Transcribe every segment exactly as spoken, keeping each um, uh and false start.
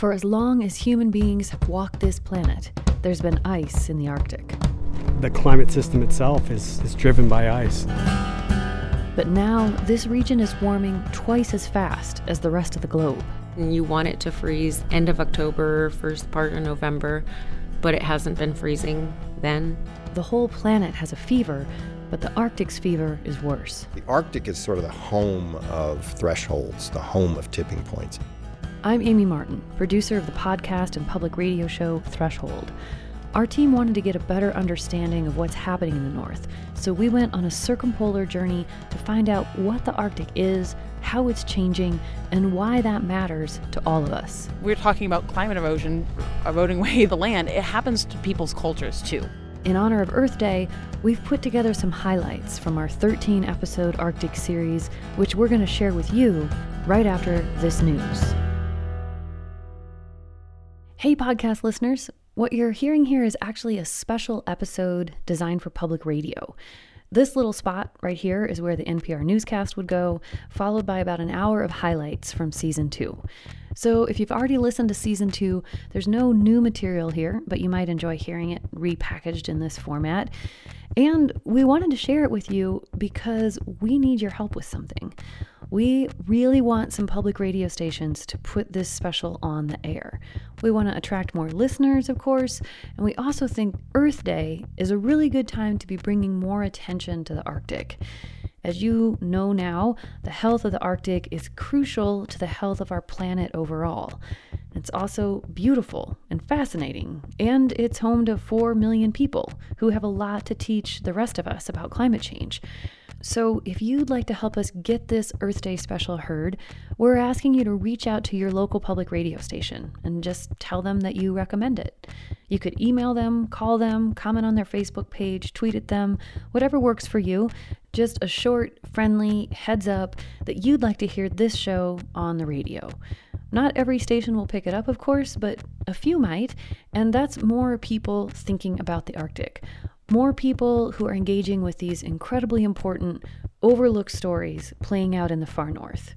For as long as human beings have walked this planet, there's been ice in the Arctic. The climate system itself is, is driven by ice. But now, this region is warming twice as fast as the rest of the globe. You want it to freeze end of October, first part of November, but it hasn't been freezing then. The whole planet has a fever, but the Arctic's fever is worse. The Arctic is sort of the home of thresholds, the home of tipping points. I'm Amy Martin, producer of the podcast and public radio show Threshold. Our team wanted to get a better understanding of what's happening in the North, so we went on a circumpolar journey to find out what the Arctic is, how it's changing, and why that matters to all of us. We're talking about climate erosion, eroding away the land. It happens to people's cultures, too. In honor of Earth Day, we've put together some highlights from our thirteen-episode Arctic series, which we're going to share with you right after this news. Hey, podcast listeners. What you're hearing here is actually a special episode designed for public radio. This little spot right here is where the N P R newscast would go, followed by about an hour of highlights from season two. So if you've already listened to season two, there's no new material here, but you might enjoy hearing it repackaged in this format. And we wanted to share it with you because we need your help with something. We really want some public radio stations to put this special on the air. We want to attract more listeners, of course, and we also think Earth Day is a really good time to be bringing more attention to the Arctic. As you know now, the health of the Arctic is crucial to the health of our planet overall. It's also beautiful and fascinating, and it's home to four million people who have a lot to teach the rest of us about climate change. So if you'd like to help us get this Earth Day special heard, we're asking you to reach out to your local public radio station and just tell them that you recommend it. You could email them, call them, comment on their Facebook page, tweet at them, whatever works for you. Just a short, friendly heads up that you'd like to hear this show on the radio. Not every station will pick it up, of course, but a few might, and that's more people thinking about the Arctic. More people who are engaging with these incredibly important, overlooked stories playing out in the far north.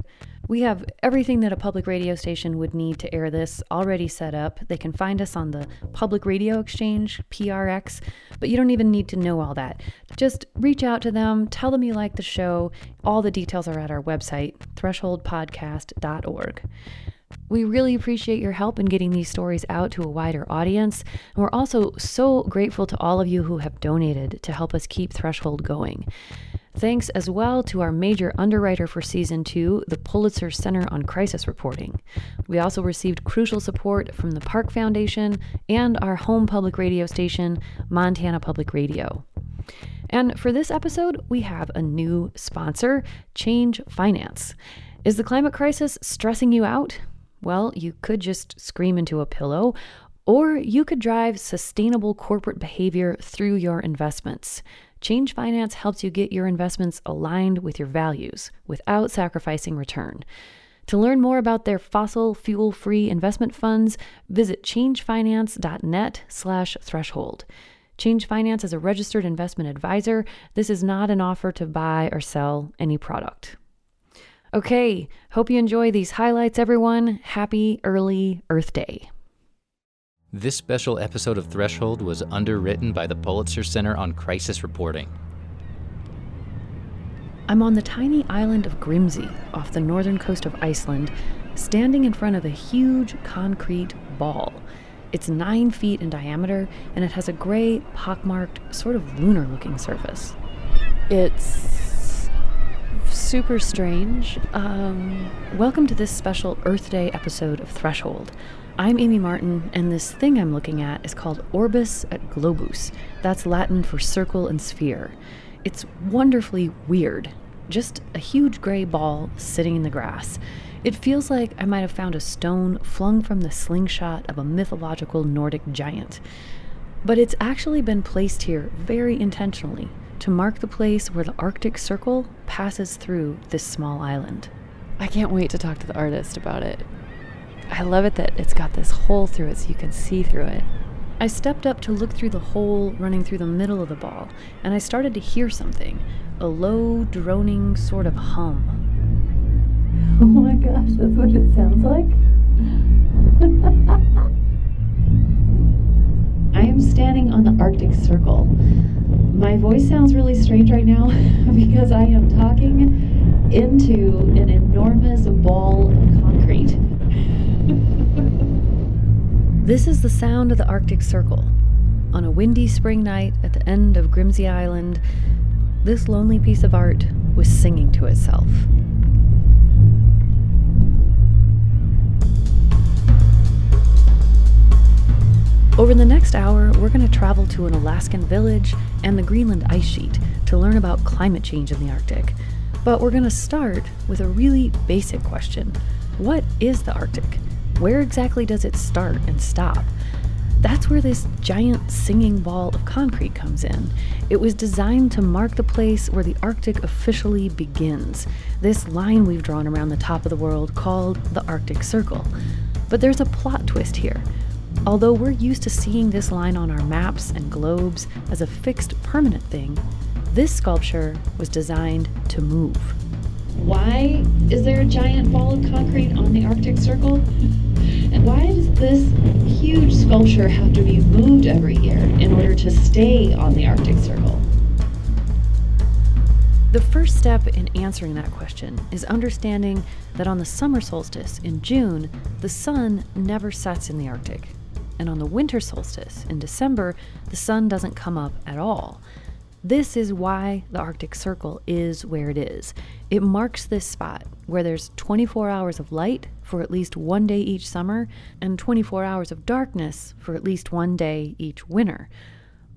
We have everything that a public radio station would need to air this already set up. They can find us on the Public Radio Exchange, P R X, but you don't even need to know all that. Just reach out to them, tell them you like the show. All the details are at our website, threshold podcast dot org. We really appreciate your help in getting these stories out to a wider audience, and we're also so grateful to all of you who have donated to help us keep Threshold going. Thanks as well to our major underwriter for Season two, the Pulitzer Center on Crisis Reporting. We also received crucial support from the Park Foundation and our home public radio station, Montana Public Radio. And for this episode, we have a new sponsor, Change Finance. Is the climate crisis stressing you out? Well, you could just scream into a pillow, or you could drive sustainable corporate behavior through your investments. Change Finance helps you get your investments aligned with your values without sacrificing return. To learn more about their fossil fuel-free investment funds, visit change finance dot net slash threshold. Change Finance is a registered investment advisor. This is not an offer to buy or sell any product. Okay, hope you enjoy these highlights, everyone. Happy early Earth Day. This special episode of Threshold was underwritten by the Pulitzer Center on Crisis Reporting. I'm on the tiny island of Grímsey, off the northern coast of Iceland, standing in front of a huge concrete ball. It's nine feet in diameter, and it has a gray, pockmarked, sort of lunar-looking surface. It's super strange. Um, welcome to this special Earth Day episode of Threshold. I'm Amy Martin, and this thing I'm looking at is called Orbis et Globus. That's Latin for circle and sphere. It's wonderfully weird. Just a huge gray ball sitting in the grass. It feels like I might have found a stone flung from the slingshot of a mythological Nordic giant. But it's actually been placed here very intentionally, to mark the place where the Arctic Circle passes through this small island. I can't wait to talk to the artist about it. I love it that it's got this hole through it so you can see through it. I stepped up to look through the hole running through the middle of the ball, and I started to hear something, a low, droning sort of hum. Oh my gosh, that's what it sounds like? Arctic Circle. My voice sounds really strange right now because I am talking into an enormous ball of concrete. This is the sound of the Arctic Circle. On a windy spring night at the end of Grímsey Island, this lonely piece of art was singing to itself. Over the next hour, we're going to travel to an Alaskan village and the Greenland ice sheet to learn about climate change in the Arctic. But we're going to start with a really basic question. What is the Arctic? Where exactly does it start and stop? That's where this giant singing ball of concrete comes in. It was designed to mark the place where the Arctic officially begins. This line we've drawn around the top of the world called the Arctic Circle. But there's a plot twist here. Although we're used to seeing this line on our maps and globes as a fixed, permanent thing, this sculpture was designed to move. Why is there a giant ball of concrete on the Arctic Circle? And why does this huge sculpture have to be moved every year in order to stay on the Arctic Circle? The first step in answering that question is understanding that on the summer solstice in June, the sun never sets in the Arctic. And on the winter solstice in December, the sun doesn't come up at all. This is why the Arctic Circle is where it is. It marks this spot where there's twenty-four hours of light for at least one day each summer and twenty-four hours of darkness for at least one day each winter.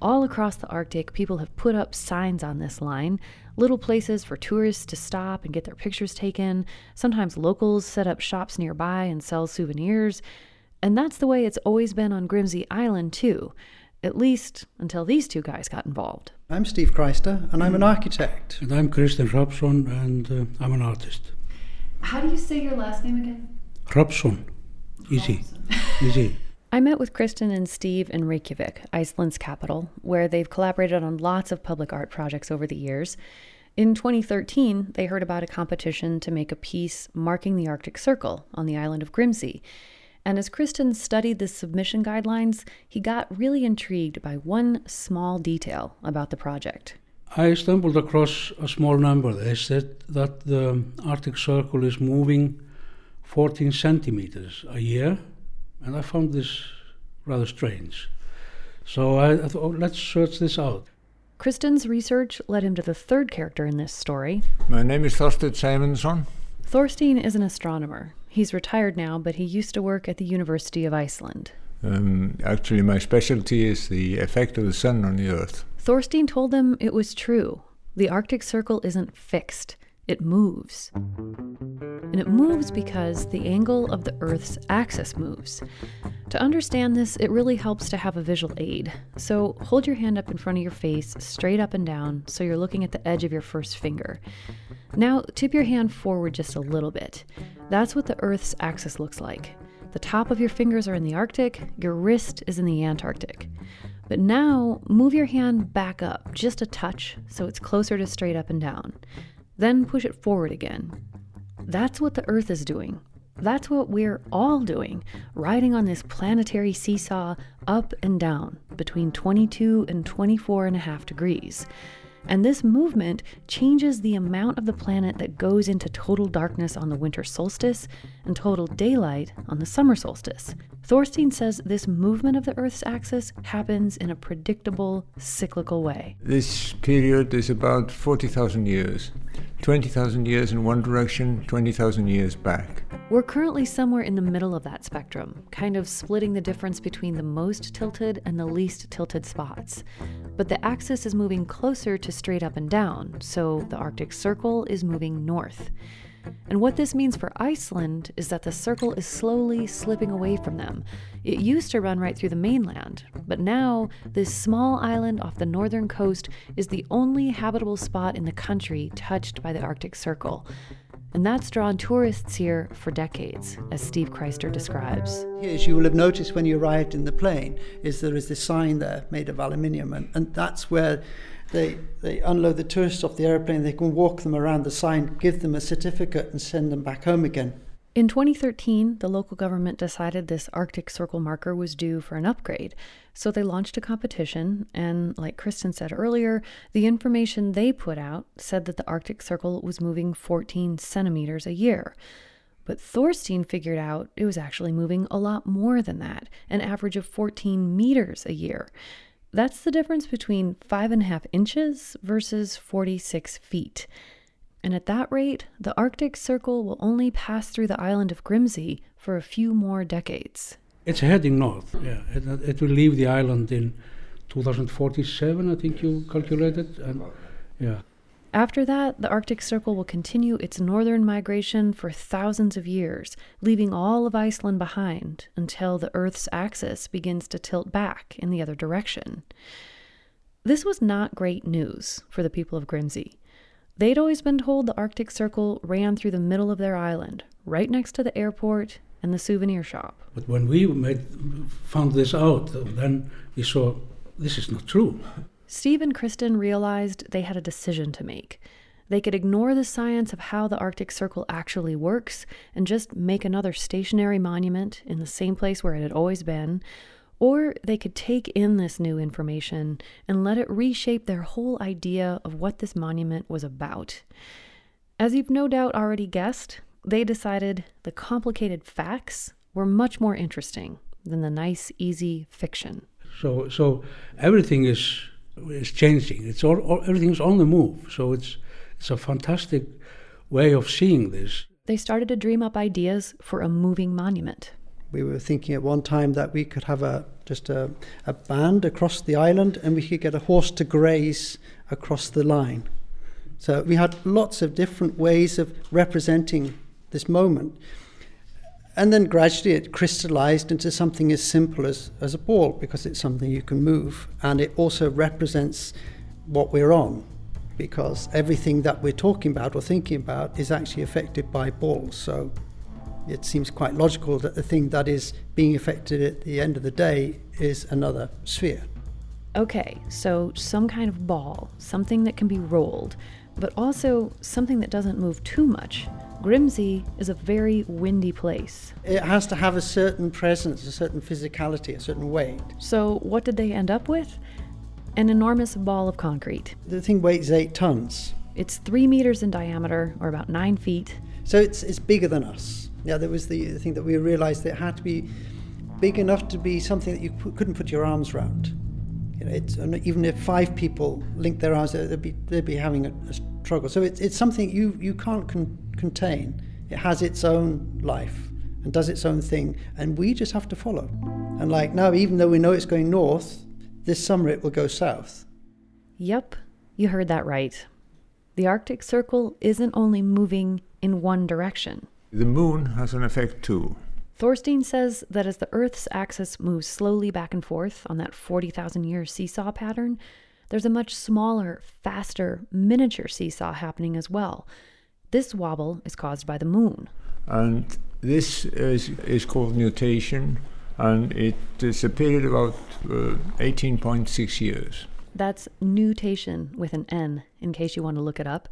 All across the Arctic, people have put up signs on this line, little places for tourists to stop and get their pictures taken. Sometimes locals set up shops nearby and sell souvenirs. And that's the way it's always been on Grímsey Island, too, at least until these two guys got involved. I'm Steve Kreister, and I'm an architect. And I'm Kristen Rapson, and uh, I'm an artist. How do you say your last name again? Rapson. Easy. Easy. I met with Kristen and Steve in Reykjavik, Iceland's capital, where they've collaborated on lots of public art projects over the years. In twenty thirteen, they heard about a competition to make a piece marking the Arctic Circle on the island of Grímsey. And as Kristen studied the submission guidelines, he got really intrigued by one small detail about the project. I stumbled across a small number. They said that the Arctic Circle is moving fourteen centimeters a year, and I found this rather strange. So I thought, oh, let's search this out. Kristen's research led him to the third character in this story. My name is Thorstein Simonsson. Thorstein is an astronomer. He's retired now, but he used to work at the University of Iceland. Um, actually, my specialty is the effect of the sun on the Earth. Thorstein told them it was true. The Arctic Circle isn't fixed. It moves. And it moves because the angle of the Earth's axis moves. To understand this, it really helps to have a visual aid. So hold your hand up in front of your face, straight up and down, so you're looking at the edge of your first finger. Now, tip your hand forward just a little bit. That's what the Earth's axis looks like. The top of your fingers are in the Arctic, your wrist is in the Antarctic. But now, move your hand back up, just a touch, so it's closer to straight up and down. Then push it forward again. That's what the Earth is doing. That's what we're all doing, riding on this planetary seesaw up and down between twenty-two and twenty-four and a half degrees. And this movement changes the amount of the planet that goes into total darkness on the winter solstice and total daylight on the summer solstice. Thorstein says this movement of the Earth's axis happens in a predictable, cyclical way. This period is about forty thousand years. twenty thousand years in one direction, twenty thousand years back. We're currently somewhere in the middle of that spectrum, kind of splitting the difference between the most tilted and the least tilted spots. But the axis is moving closer to straight up and down, so the Arctic Circle is moving north. And what this means for Iceland is that the circle is slowly slipping away from them. It used to run right through the mainland, but now this small island off the northern coast is the only habitable spot in the country touched by the Arctic Circle. And that's drawn tourists here for decades, as Steve Kreister describes. As you will have noticed when you arrived in the plane, is there is this sign there made of aluminium, and, and that's where They they unload the tourists off the airplane. They can walk them around the sign, give them a certificate, and send them back home again. In twenty thirteen, the local government decided this Arctic Circle marker was due for an upgrade, so they launched a competition, and like Kristen said earlier, the information they put out said that the Arctic Circle was moving fourteen centimeters a year. But Thorstein figured out it was actually moving a lot more than that, an average of fourteen meters a year. That's the difference between five and a half inches versus forty-six feet. And at that rate, the Arctic Circle will only pass through the island of Grímsey for a few more decades. It's heading north. Yeah, it, it will leave the island in two thousand forty-seven, I think you calculated. And, yeah. After that, the Arctic Circle will continue its northern migration for thousands of years, leaving all of Iceland behind until the Earth's axis begins to tilt back in the other direction. This was not great news for the people of Grímsey. They'd always been told the Arctic Circle ran through the middle of their island, right next to the airport and the souvenir shop. But when we made, found this out, then we saw this is not true. Steve and Kristen realized they had a decision to make. They could ignore the science of how the Arctic Circle actually works and just make another stationary monument in the same place where it had always been, or they could take in this new information and let it reshape their whole idea of what this monument was about. As you've no doubt already guessed, they decided the complicated facts were much more interesting than the nice, easy fiction. So, so everything is is changing. It's all, all everything's on the move. So it's it's a fantastic way of seeing this. They started to dream up ideas for a moving monument. We were thinking at one time that we could have a just a, a band across the island, and we could get a horse to graze across the line. So we had lots of different ways of representing this moment. And then gradually it crystallized into something as simple as, as a ball, because it's something you can move. And it also represents what we're on, because everything that we're talking about or thinking about is actually affected by balls. So it seems quite logical that the thing that is being affected at the end of the day is another sphere. Okay, so some kind of ball, something that can be rolled, but also something that doesn't move too much. Grímsey is a very windy place. It has to have a certain presence, a certain physicality, a certain weight. So what did they end up with? An enormous ball of concrete. The thing weighs eight tons. It's three meters in diameter, or about nine feet. So it's it's bigger than us. Yeah, there was the thing that we realized that it had to be big enough to be something that you p- couldn't put your arms around. You know, it's, and even if five people linked their arms, they'd be they'd be having a, a struggle. So it's it's something you you can't con- contain. It has its own life and does its own thing, and we just have to follow. And like now, even though we know it's going north, this summer it will go south. Yep, you heard that right. The Arctic Circle isn't only moving in one direction. The moon has an effect too. Thorstein says that as the Earth's axis moves slowly back and forth on that forty thousand year seesaw pattern, there's a much smaller, faster, miniature seesaw happening as well. This wobble is caused by the moon. And this is, is called nutation, and it is a period of about uh, eighteen point six years. That's nutation with an N, in case you want to look it up.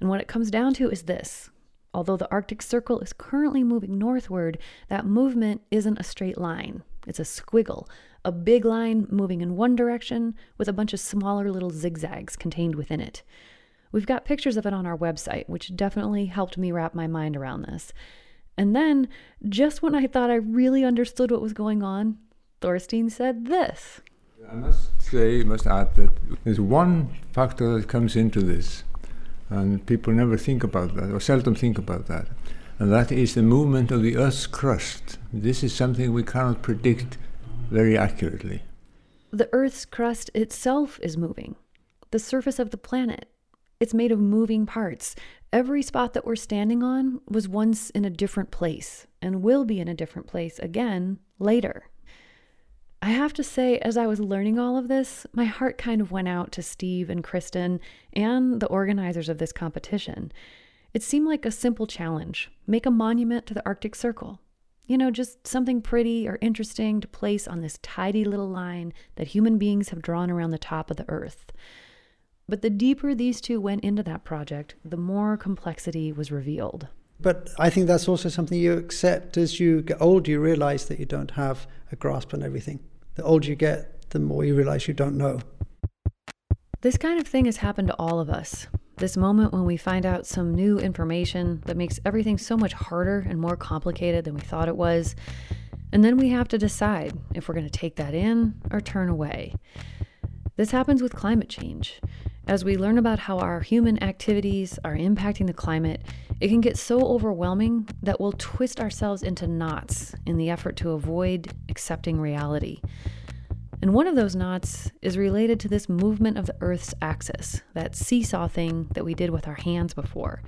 And what it comes down to is this. Although the Arctic Circle is currently moving northward, that movement isn't a straight line. It's a squiggle, a big line moving in one direction with a bunch of smaller little zigzags contained within it. We've got pictures of it on our website, which definitely helped me wrap my mind around this. And then, just when I thought I really understood what was going on, Thorstein said this. I must say, must add that there's one factor that comes into this, and people never think about that, or seldom think about that, and that is the movement of the Earth's crust. This is something we cannot predict very accurately. The Earth's crust itself is moving. The surface of the planet. It's made of moving parts. Every spot that we're standing on was once in a different place, and will be in a different place again later. I have to say, as I was learning all of this, my heart kind of went out to Steve and Kristen and the organizers of this competition. It seemed like a simple challenge. Make a monument to the Arctic Circle. You know, just something pretty or interesting to place on this tidy little line that human beings have drawn around the top of the Earth. But the deeper these two went into that project, the more complexity was revealed. But I think that's also something you accept as you get older. You realize that you don't have a grasp on everything. The older you get, the more you realize you don't know. This kind of thing has happened to all of us. This moment when we find out some new information that makes everything so much harder and more complicated than we thought it was. And then we have to decide if we're going to take that in or turn away. This happens with climate change. As we learn about how our human activities are impacting the climate, it can get so overwhelming that we'll twist ourselves into knots in the effort to avoid accepting reality. And one of those knots is related to this movement of the Earth's axis, that seesaw thing that we did with our hands before.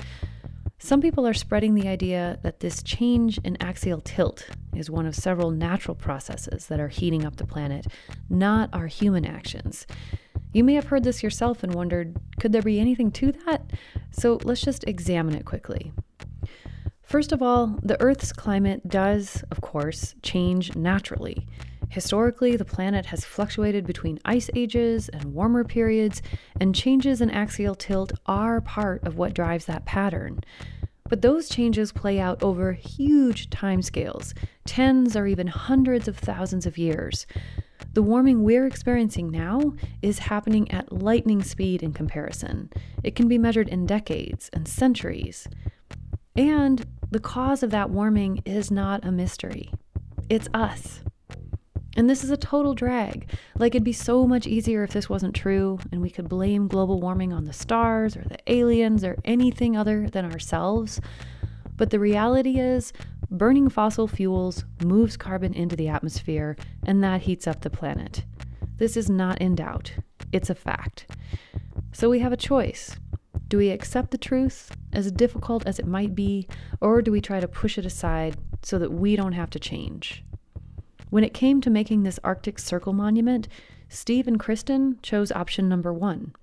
Some people are spreading the idea that this change in axial tilt is one of several natural processes that are heating up the planet, not our human actions. You may have heard this yourself and wondered, could there be anything to that? So let's just examine it quickly. First of all, the Earth's climate does, of course, change naturally. Historically, the planet has fluctuated between ice ages and warmer periods, and changes in axial tilt are part of what drives that pattern. But those changes play out over huge timescales, tens or even hundreds of thousands of years. The warming we're experiencing now is happening at lightning speed in comparison. It can be measured in decades and centuries. And the cause of that warming is not a mystery. It's us. And this is a total drag. Like, it'd be so much easier if this wasn't true, and we could blame global warming on the stars or the aliens or anything other than ourselves. But the reality is, burning fossil fuels moves carbon into the atmosphere, and that heats up the planet. This is not in doubt. It's a fact. So we have a choice. Do we accept the truth, as difficult as it might be, or do we try to push it aside so that we don't have to change? When it came to making this Arctic Circle monument, Steve and Kristen chose option number one.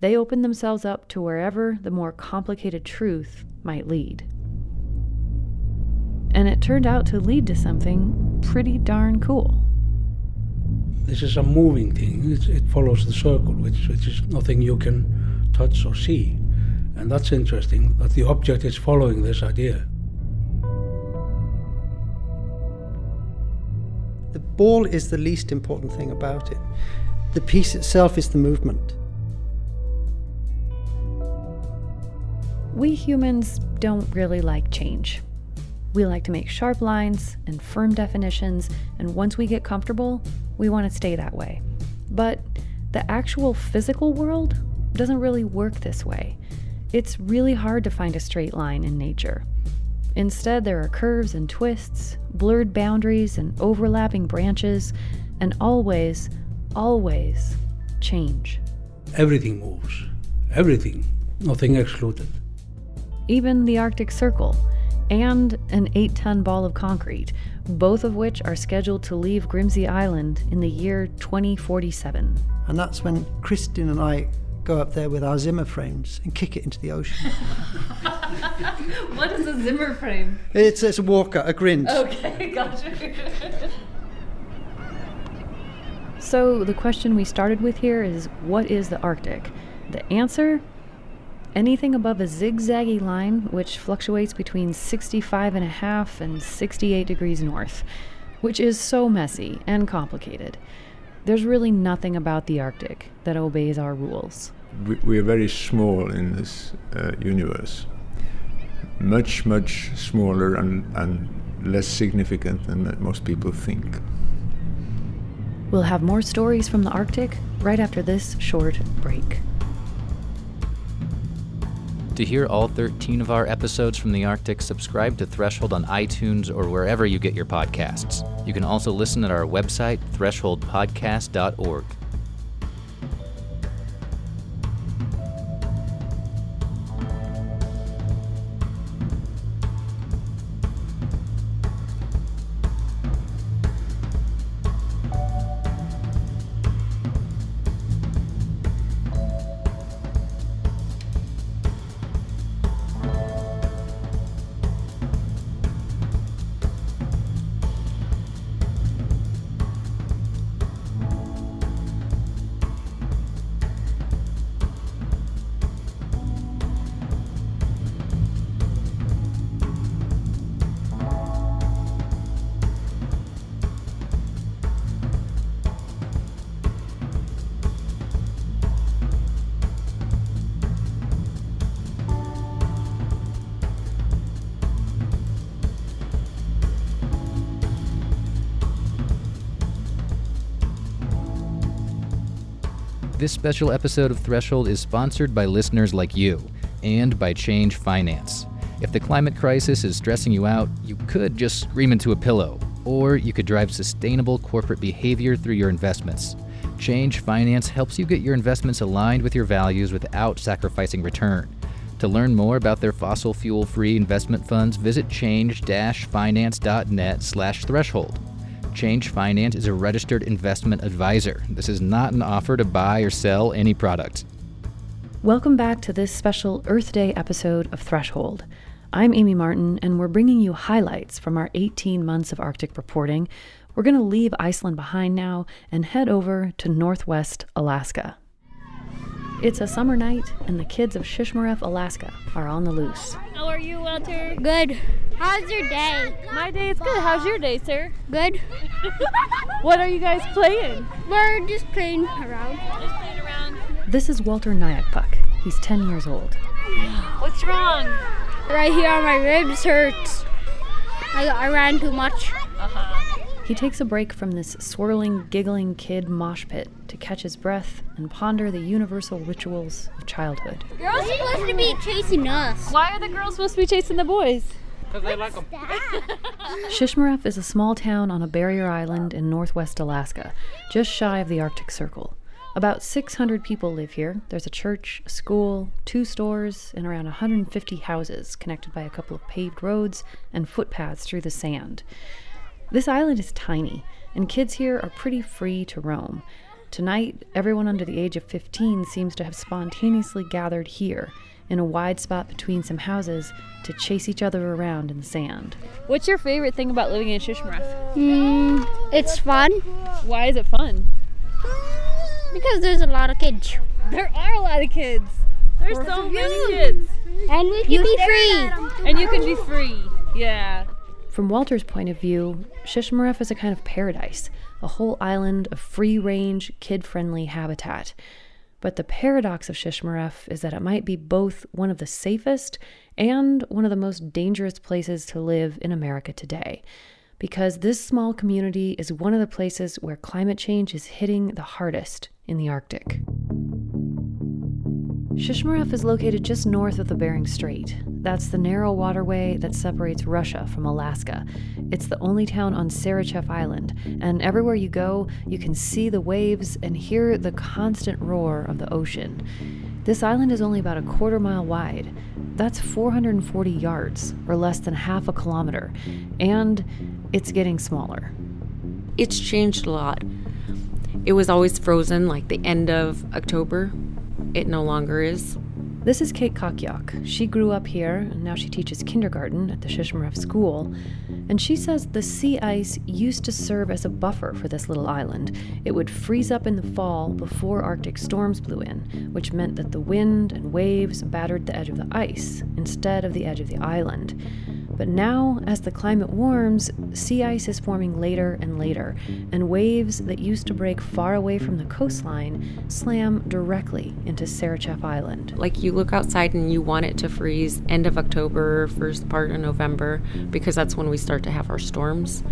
They opened themselves up to wherever the more complicated truth might lead. And it turned out to lead to something pretty darn cool. This is a moving thing. It, it follows the circle, which, which is nothing you can touch or see. And that's interesting, that the object is following this idea. The ball is the least important thing about it. The piece itself is the movement. We humans don't really like change. We like to make sharp lines and firm definitions, and once we get comfortable, we want to stay that way. But the actual physical world doesn't really work this way. It's really hard to find a straight line in nature. Instead, there are curves and twists, blurred boundaries and overlapping branches, and always, always change. Everything moves. Everything. Nothing excluded. Even the Arctic Circle and an eight-ton ball of concrete, both of which are scheduled to leave Grímsey Island in the year twenty forty-seven. And that's when Kristen and I go up there with our Zimmer frames and kick it into the ocean. What is a Zimmer frame? It's, it's a walker, a grind. Okay, gotcha. So the question we started with here is, what is the Arctic? The answer? Anything above a zigzaggy line, which fluctuates between sixty-five and a half and sixty-eight degrees north, which is so messy and complicated. There's really nothing about the Arctic that obeys our rules. We, we are very small in this uh, universe. Much, much smaller and, and less significant than most people think. We'll have more stories from the Arctic right after this short break. To hear all thirteen of our episodes from the Arctic, subscribe to Threshold on iTunes or wherever you get your podcasts. You can also listen at our website, threshold podcast dot org. This special episode of Threshold is sponsored by listeners like you and by Change Finance. If the climate crisis is stressing you out, you could just scream into a pillow, or you could drive sustainable corporate behavior through your investments. Change Finance helps you get your investments aligned with your values without sacrificing return. To learn more about their fossil fuel-free investment funds, visit change-finance.net slash threshold. Change Finance is a registered investment advisor. This is not an offer to buy or sell any product. Welcome back to this special Earth Day episode of Threshold. I'm Amy Martin, and we're bringing you highlights from our eighteen months of Arctic reporting. We're going to leave Iceland behind now and head over to northwest Alaska. It's a summer night, and the kids of Shishmaref, Alaska are on the loose. How are you, Walter? Good. How's your day? My day is good. How's your day, sir? Good. What are you guys playing? We're just playing around. Just playing around. This is Walter Nyakpuck. He's ten years old. What's wrong? Right here on my ribs hurts. I, I ran too much. Uh-huh. He takes a break from this swirling, giggling kid mosh pit to catch his breath and ponder the universal rituals of childhood. Girls are supposed to be chasing us. Why are the girls supposed to be chasing the boys? Because they like them. Shishmaref is a small town on a barrier island in northwest Alaska, just shy of the Arctic Circle. About six hundred people live here. There's a church, a school, two stores, and around one hundred fifty houses connected by a couple of paved roads and footpaths through the sand. This island is tiny, and kids here are pretty free to roam. Tonight, everyone under the age of fifteen seems to have spontaneously gathered here, in a wide spot between some houses, to chase each other around in the sand. What's your favorite thing about living in Shishmaref? Mm, it's fun. Why is it fun? Because there's a lot of kids. There are a lot of kids. There's Worth so many kids. And we can you be free. And you can be free, yeah. From Walter's point of view, Shishmaref is a kind of paradise, a whole island of free-range, kid-friendly habitat. But the paradox of Shishmaref is that it might be both one of the safest and one of the most dangerous places to live in America today, because this small community is one of the places where climate change is hitting the hardest in the Arctic. Shishmaref is located just north of the Bering Strait. That's the narrow waterway that separates Russia from Alaska. It's the only town on Sarichef Island, and everywhere you go, you can see the waves and hear the constant roar of the ocean. This island is only about a quarter mile wide. That's four hundred forty yards, or less than half a kilometer, and it's getting smaller. It's changed a lot. It was always frozen, like the end of October. It no longer is. This is Kate Kakyok. She grew up here, and now she teaches kindergarten at the Shishmaref School. And she says the sea ice used to serve as a buffer for this little island. It would freeze up in the fall before Arctic storms blew in, which meant that the wind and waves battered the edge of the ice instead of the edge of the island. But now, as the climate warms, sea ice is forming later and later, and waves that used to break far away from the coastline slam directly into Sarichef Island. Like, you look outside and you want it to freeze end of October, first part of November, because that's when we start to have our storms,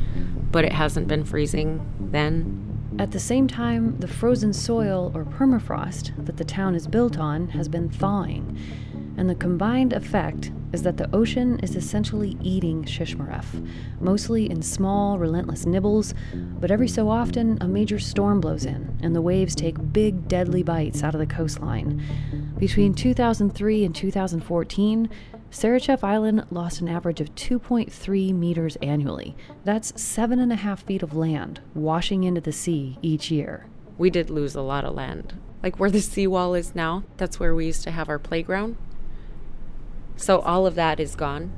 but it hasn't been freezing then. At the same time, the frozen soil, or permafrost, that the town is built on has been thawing. And the combined effect is that the ocean is essentially eating Shishmaref, mostly in small, relentless nibbles, but every so often a major storm blows in and the waves take big, deadly bites out of the coastline. Between two thousand three and two thousand fourteen, Sarichef Island lost an average of two point three meters annually. That's seven and a half feet of land washing into the sea each year. We did lose a lot of land. Like where the seawall is now, that's where we used to have our playground. So all of that is gone.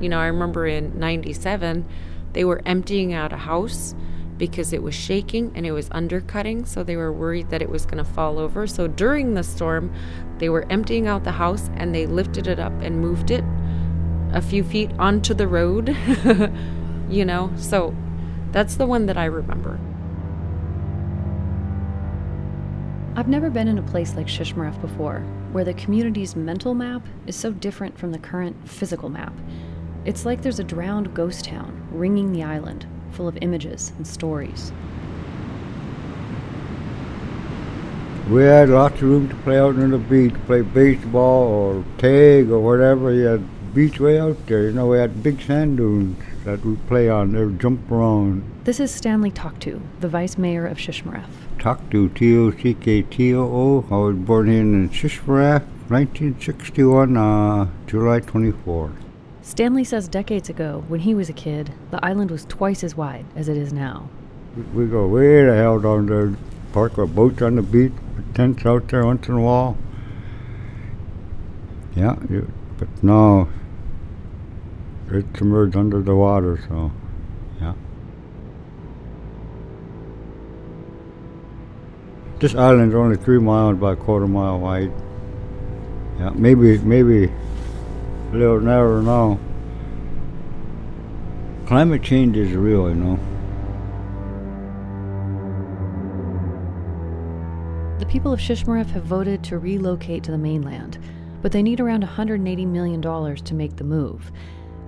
You know, I remember in ninety-seven, they were emptying out a house because it was shaking and it was undercutting, so they were worried that it was gonna fall over. So during the storm, they were emptying out the house and they lifted it up and moved it a few feet onto the road, you know? So that's the one that I remember. I've never been in a place like Shishmaref before, where the community's mental map is so different from the current physical map. It's like there's a drowned ghost town ringing the island, full of images and stories. We had lots of room to play out on the beach, play baseball or tag or whatever. You had beach way out there. You know, we had big sand dunes that we play on. They would jump around. This is Stanley Toktu, the vice mayor of Shishmaref. Toktu, T O C K T O O. I was born here in Shishmaref, nineteen sixty-one, uh, July twenty-fourth. Stanley says decades ago, when he was a kid, the island was twice as wide as it is now. We go way the hell down there, park our boats on the beach, tents out there once in a while. Yeah, you, but now it's submerged under the water, so yeah. This island's only three miles by a quarter mile wide. Yeah, maybe maybe a little narrower now. Climate change is real, you know. The people of Shishmaref have voted to relocate to the mainland, but they need around one hundred eighty million dollars to make the move.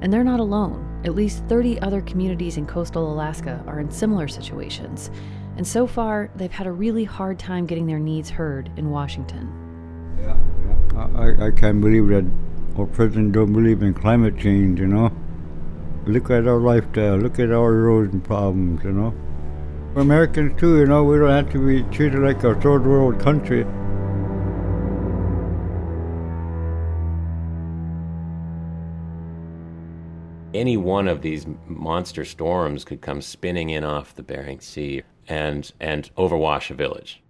And they're not alone. At least thirty other communities in coastal Alaska are in similar situations. And so far, they've had a really hard time getting their needs heard in Washington. Yeah, yeah. I, I can't believe that our president don't believe in climate change, you know. Look at our lifestyle, look at our erosion problems, you know. Americans too, you know, we don't have to be treated like a third world country. Any one of these monster storms could come spinning in off the Bering Sea and, and overwash a village.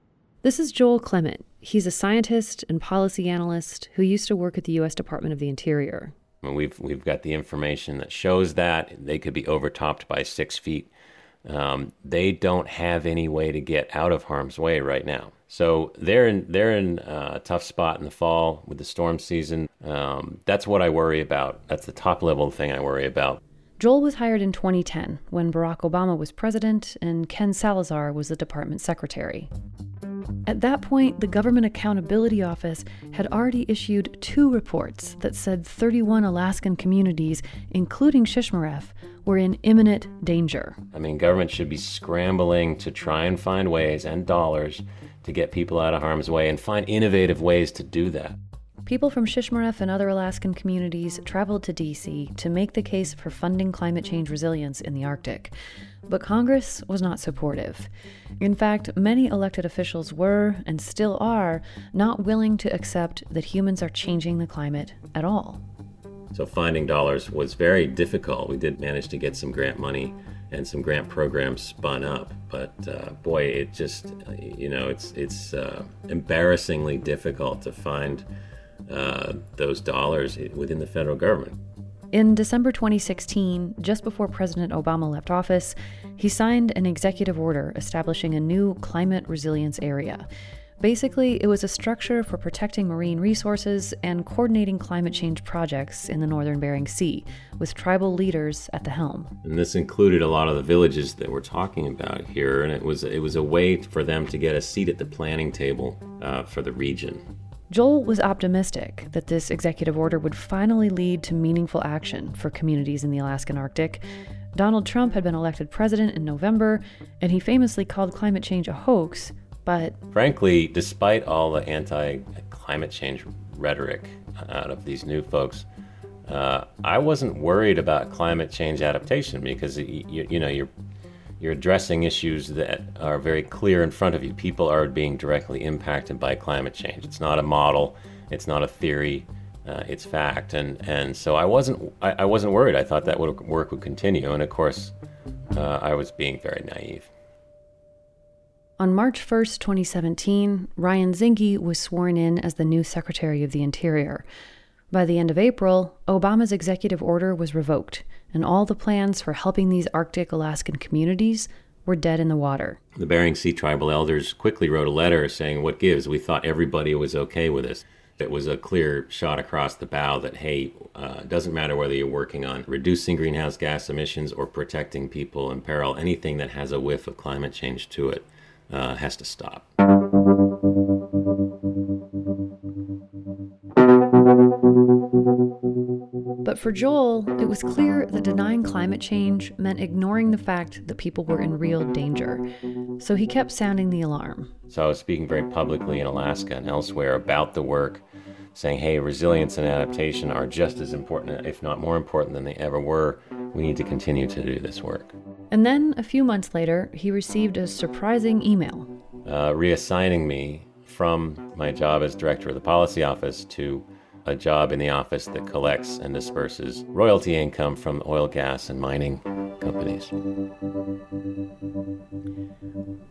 This is Joel Clement. He's a scientist and policy analyst who used to work at the U S Department of the Interior. And we've, we've got the information that shows that they could be overtopped by six feet. Um, they don't have any way to get out of harm's way right now. So they're in they're in a tough spot in the fall with the storm season. Um, that's what I worry about. That's the top level thing I worry about. Joel was hired in twenty ten when Barack Obama was president and Ken Salazar was the department secretary. At that point, the Government Accountability Office had already issued two reports that said thirty-one Alaskan communities, including Shishmaref, were in imminent danger. I mean, government should be scrambling to try and find ways and dollars to get people out of harm's way and find innovative ways to do that. People from Shishmaref and other Alaskan communities traveled to D C to make the case for funding climate change resilience in the Arctic. But Congress was not supportive. In fact, many elected officials were, and still are, not willing to accept that humans are changing the climate at all. So finding dollars was very difficult. We did manage to get some grant money and some grant programs spun up. But uh, boy, it just, you know, it's, it's uh, embarrassingly difficult to find Uh, those dollars within the federal government. In December twenty sixteen, just before President Obama left office, he signed an executive order establishing a new climate resilience area. Basically, it was a structure for protecting marine resources and coordinating climate change projects in the northern Bering Sea, with tribal leaders at the helm. And this included a lot of the villages that we're talking about here, and it was, it was a way for them to get a seat at the planning table uh, for the region. Joel was optimistic that this executive order would finally lead to meaningful action for communities in the Alaskan Arctic. Donald Trump had been elected president in November, and he famously called climate change a hoax, but... Frankly, despite all the anti-climate change rhetoric out of these new folks, uh, I wasn't worried about climate change adaptation because, you, you know, you're You're addressing issues that are very clear in front of you. People are being directly impacted by climate change. It's not a model, it's not a theory, uh, it's fact. And and so I wasn't I, I wasn't worried. I thought that would, work would continue. And of course, uh, I was being very naive. On March first, twenty seventeen, Ryan Zinke was sworn in as the new Secretary of the Interior. By the end of April, Obama's executive order was revoked, and all the plans for helping these Arctic Alaskan communities were dead in the water. The Bering Sea tribal elders quickly wrote a letter saying, "What gives? We thought everybody was okay with this." It was a clear shot across the bow that, hey, uh, it doesn't matter whether you're working on reducing greenhouse gas emissions or protecting people in peril, anything that has a whiff of climate change to it uh, has to stop. But for Joel, it was clear that denying climate change meant ignoring the fact that people were in real danger. So he kept sounding the alarm. So I was speaking very publicly in Alaska and elsewhere about the work, saying, hey, resilience and adaptation are just as important, if not more important than they ever were. We need to continue to do this work. And then a few months later, he received a surprising email. Uh, reassigning me from my job as director of the policy office to a job in the office that collects and disperses royalty income from oil, gas, and mining companies.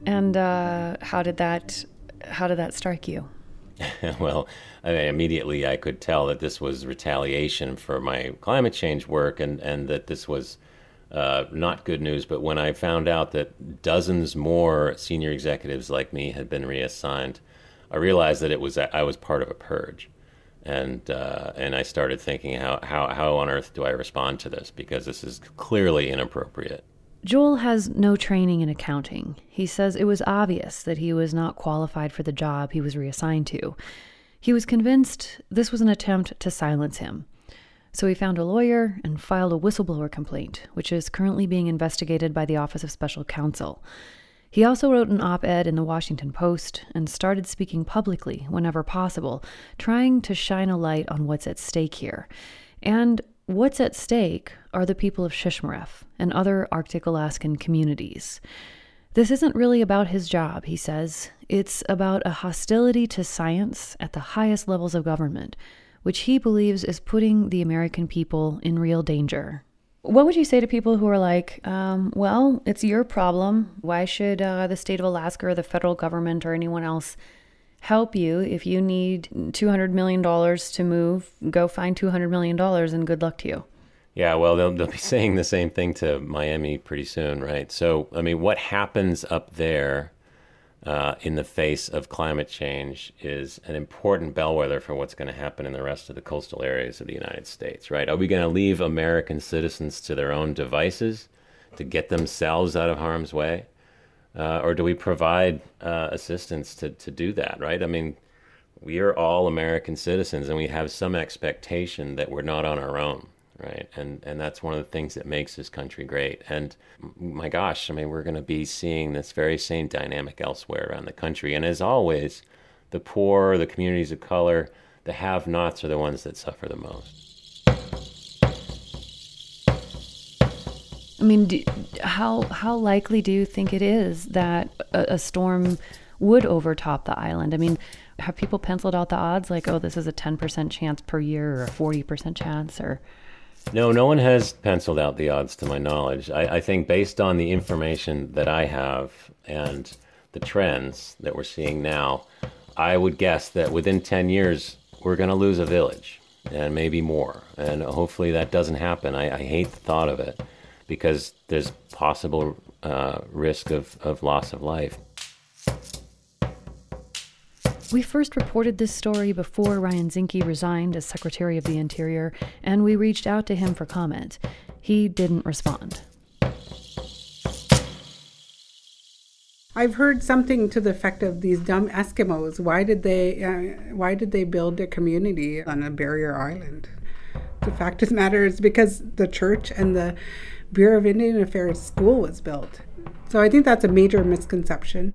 And uh, how did that, how did that strike you? Well, I mean, immediately I could tell that this was retaliation for my climate change work and, and that this was uh, not good news. But when I found out that dozens more senior executives like me had been reassigned, I realized that it was I was part of a purge. And uh, and I started thinking, how, how, how on earth do I respond to this? Because this is clearly inappropriate. Joel has no training in accounting. He says it was obvious that he was not qualified for the job he was reassigned to. He was convinced this was an attempt to silence him. So he found a lawyer and filed a whistleblower complaint, which is currently being investigated by the Office of Special Counsel. He also wrote an op-ed in the Washington Post and started speaking publicly whenever possible, trying to shine a light on what's at stake here. And what's at stake are the people of Shishmaref and other Arctic Alaskan communities. This isn't really about his job, he says. It's about a hostility to science at the highest levels of government, which he believes is putting the American people in real danger. What would you say to people who are like, um, well, it's your problem. Why should uh, the state of Alaska or the federal government or anyone else help you? If you need two hundred million dollars to move, go find two hundred million dollars and good luck to you. Yeah, well, they'll, they'll be saying the same thing to Miami pretty soon, right? So, I mean, what happens up there uh, in the face of climate change is an important bellwether for what's going to happen in the rest of the coastal areas of the United States, right? Are we going to leave American citizens to their own devices to get themselves out of harm's way? Uh, or do we provide uh, assistance to, to do that, right? I mean, we are all American citizens and we have some expectation that we're not on our own. Right. And and that's one of the things that makes this country great. And my gosh, I mean, we're going to be seeing this very same dynamic elsewhere around the country. And as always, the poor, the communities of color, the have-nots are the ones that suffer the most. I mean, do, how how likely do you think it is that a, a storm would overtop the island? I mean, have people penciled out the odds like, oh, this is a ten percent chance per year or a forty percent chance or... No, no one has penciled out the odds to my knowledge. I, I think based on the information that I have and the trends that we're seeing now, I would guess that within ten years, we're going to lose a village and maybe more. And hopefully that doesn't happen. I, I hate the thought of it because there's possible uh, risk of, of loss of life. We first reported this story before Ryan Zinke resigned as Secretary of the Interior, and we reached out to him for comment. He didn't respond. I've heard something to the effect of these dumb Eskimos. Why did they, uh, why did they build their community on a barrier island? The fact of the matter is because the church and the Bureau of Indian Affairs school was built. So I think that's a major misconception.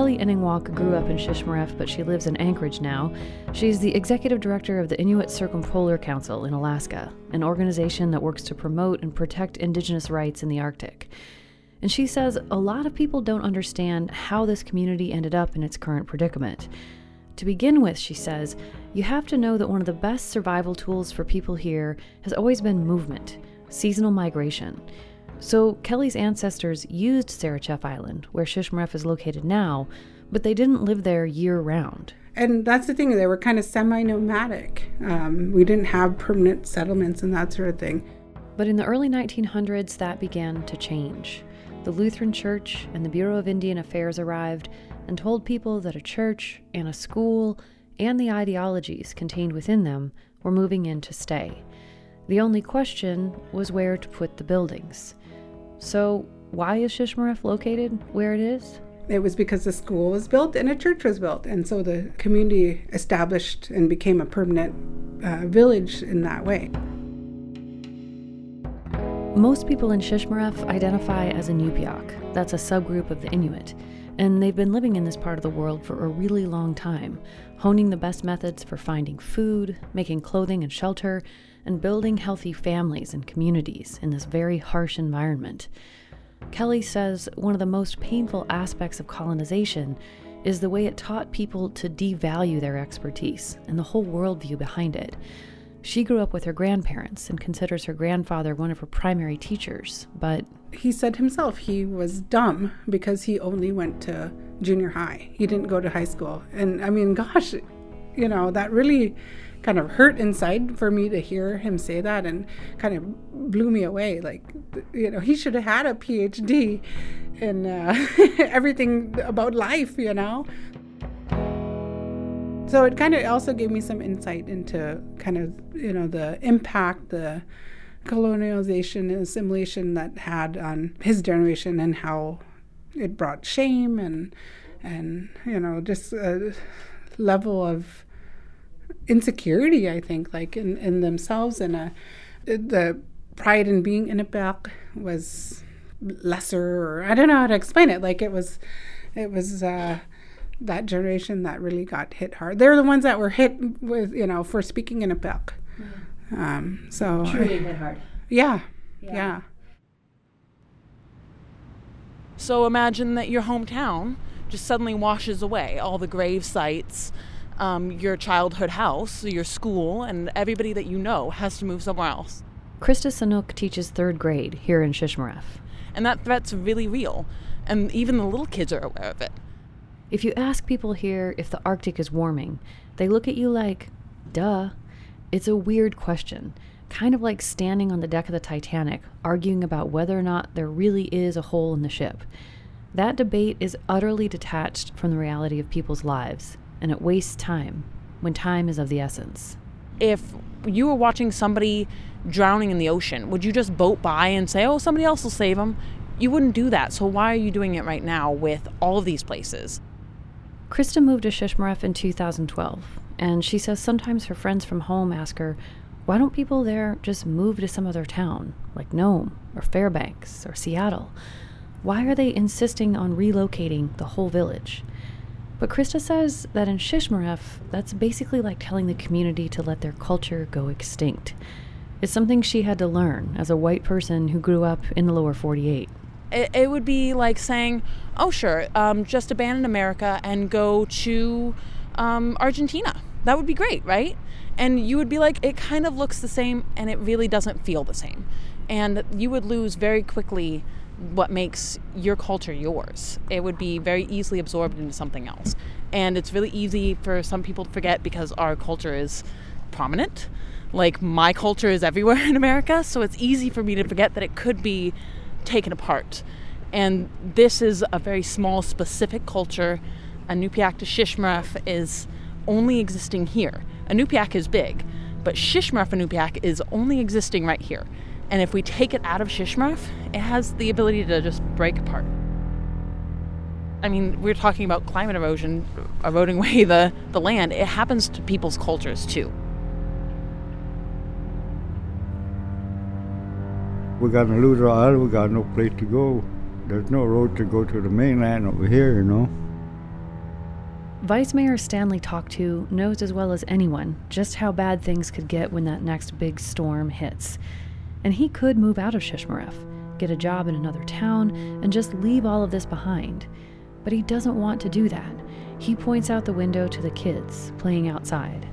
Kelly Enningwalk grew up in Shishmaref, but she lives in Anchorage now. She's the executive director of the Inuit Circumpolar Council in Alaska, an organization that works to promote and protect indigenous rights in the Arctic. And she says a lot of people don't understand how this community ended up in its current predicament. To begin with, she says, you have to know that one of the best survival tools for people here has always been movement, seasonal migration. So Kelly's ancestors used Sarichef Island, where Shishmaref is located now, but they didn't live there year-round. And that's the thing, they were kind of semi-nomadic. Um, we didn't have permanent settlements and that sort of thing. But in the early nineteen hundreds, that began to change. The Lutheran Church and the Bureau of Indian Affairs arrived and told people that a church and a school and the ideologies contained within them were moving in to stay. The only question was where to put the buildings. So why is Shishmaref located where it is? It was because a school was built and a church was built. And so the community established and became a permanent uh, village in that way. Most people in Shishmaref identify as Inupiaq. That's a subgroup of the Inuit. And they've been living in this part of the world for a really long time, honing the best methods for finding food, making clothing and shelter, and building healthy families and communities in this very harsh environment. Kelly says one of the most painful aspects of colonization is the way it taught people to devalue their expertise and the whole worldview behind it. She grew up with her grandparents and considers her grandfather one of her primary teachers, but... He said himself he was dumb because he only went to junior high. He didn't go to high school. And I mean, gosh, you know, that really kind of hurt inside for me to hear him say that, and kind of blew me away. Like, you know, he should have had a P H D in uh, everything about life, you know. So it kind of also gave me some insight into kind of, you know, the impact the colonialization and assimilation that had on his generation, and how it brought shame and, and you know, just a level of insecurity, I think, like in, in themselves. And a, the pride in being Inupiaq was lesser, or I don't know how to explain it. Like it was, it was... Uh, that generation that really got hit hard. They're the ones that were hit with, you know, for speaking Inupiaq. Mm-hmm. Um, so truly hit hard. Yeah, yeah, yeah. So imagine that your hometown just suddenly washes away. All the grave sites, um, your childhood house, your school, and everybody that you know has to move somewhere else. Krista Sanuk teaches third grade here in Shishmaref. And that threat's really real. And even the little kids are aware of it. If you ask people here if the Arctic is warming, they look at you like, duh. It's a weird question, kind of like standing on the deck of the Titanic, arguing about whether or not there really is a hole in the ship. That debate is utterly detached from the reality of people's lives, and it wastes time, when time is of the essence. If you were watching somebody drowning in the ocean, would you just boat by and say, oh, somebody else will save them? You wouldn't do that, so why are you doing it right now with all of these places? Krista moved to Shishmaref in two thousand twelve, and she says sometimes her friends from home ask her, why don't people there just move to some other town, like Nome, or Fairbanks, or Seattle? Why are they insisting on relocating the whole village? But Krista says that in Shishmaref, that's basically like telling the community to let their culture go extinct. It's something she had to learn as a white person who grew up in the lower forty-eight. It, it would be like saying, oh, sure, um, just abandon America and go to um, Argentina. That would be great, right? And you would be like, it kind of looks the same and it really doesn't feel the same. And you would lose very quickly what makes your culture yours. It would be very easily absorbed into something else. And it's really easy for some people to forget because our culture is prominent. Like, my culture is everywhere in America, so it's easy for me to forget that it could be taken apart. And this is a very small, specific culture. Inupiaq to Shishmaref is only existing here. Inupiaq is big, but Shishmaref Inupiaq is only existing right here. And if we take it out of Shishmaref, it has the ability to just break apart. I mean, we're talking about climate erosion, eroding away the, the land. It happens to people's cultures, too. We're gonna lose our island, we got no place to go. There's no road to go to the mainland over here, you know. Vice Mayor Stanley Toktu knows as well as anyone just how bad things could get when that next big storm hits. And he could move out of Shishmaref, get a job in another town, and just leave all of this behind. But he doesn't want to do that. He points out the window to the kids playing outside.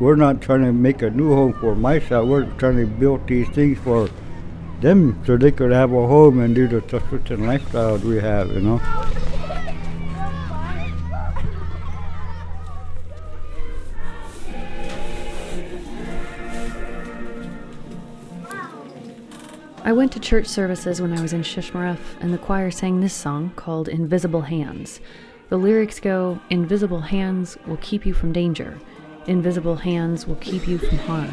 We're not trying to make a new home for myself, we're trying to build these things for them so they could have a home and do the subsistence lifestyle we have, you know. I went to church services when I was in Shishmaref, and the choir sang this song called Invisible Hands. The lyrics go, invisible hands will keep you from danger. Invisible hands will keep you from harm.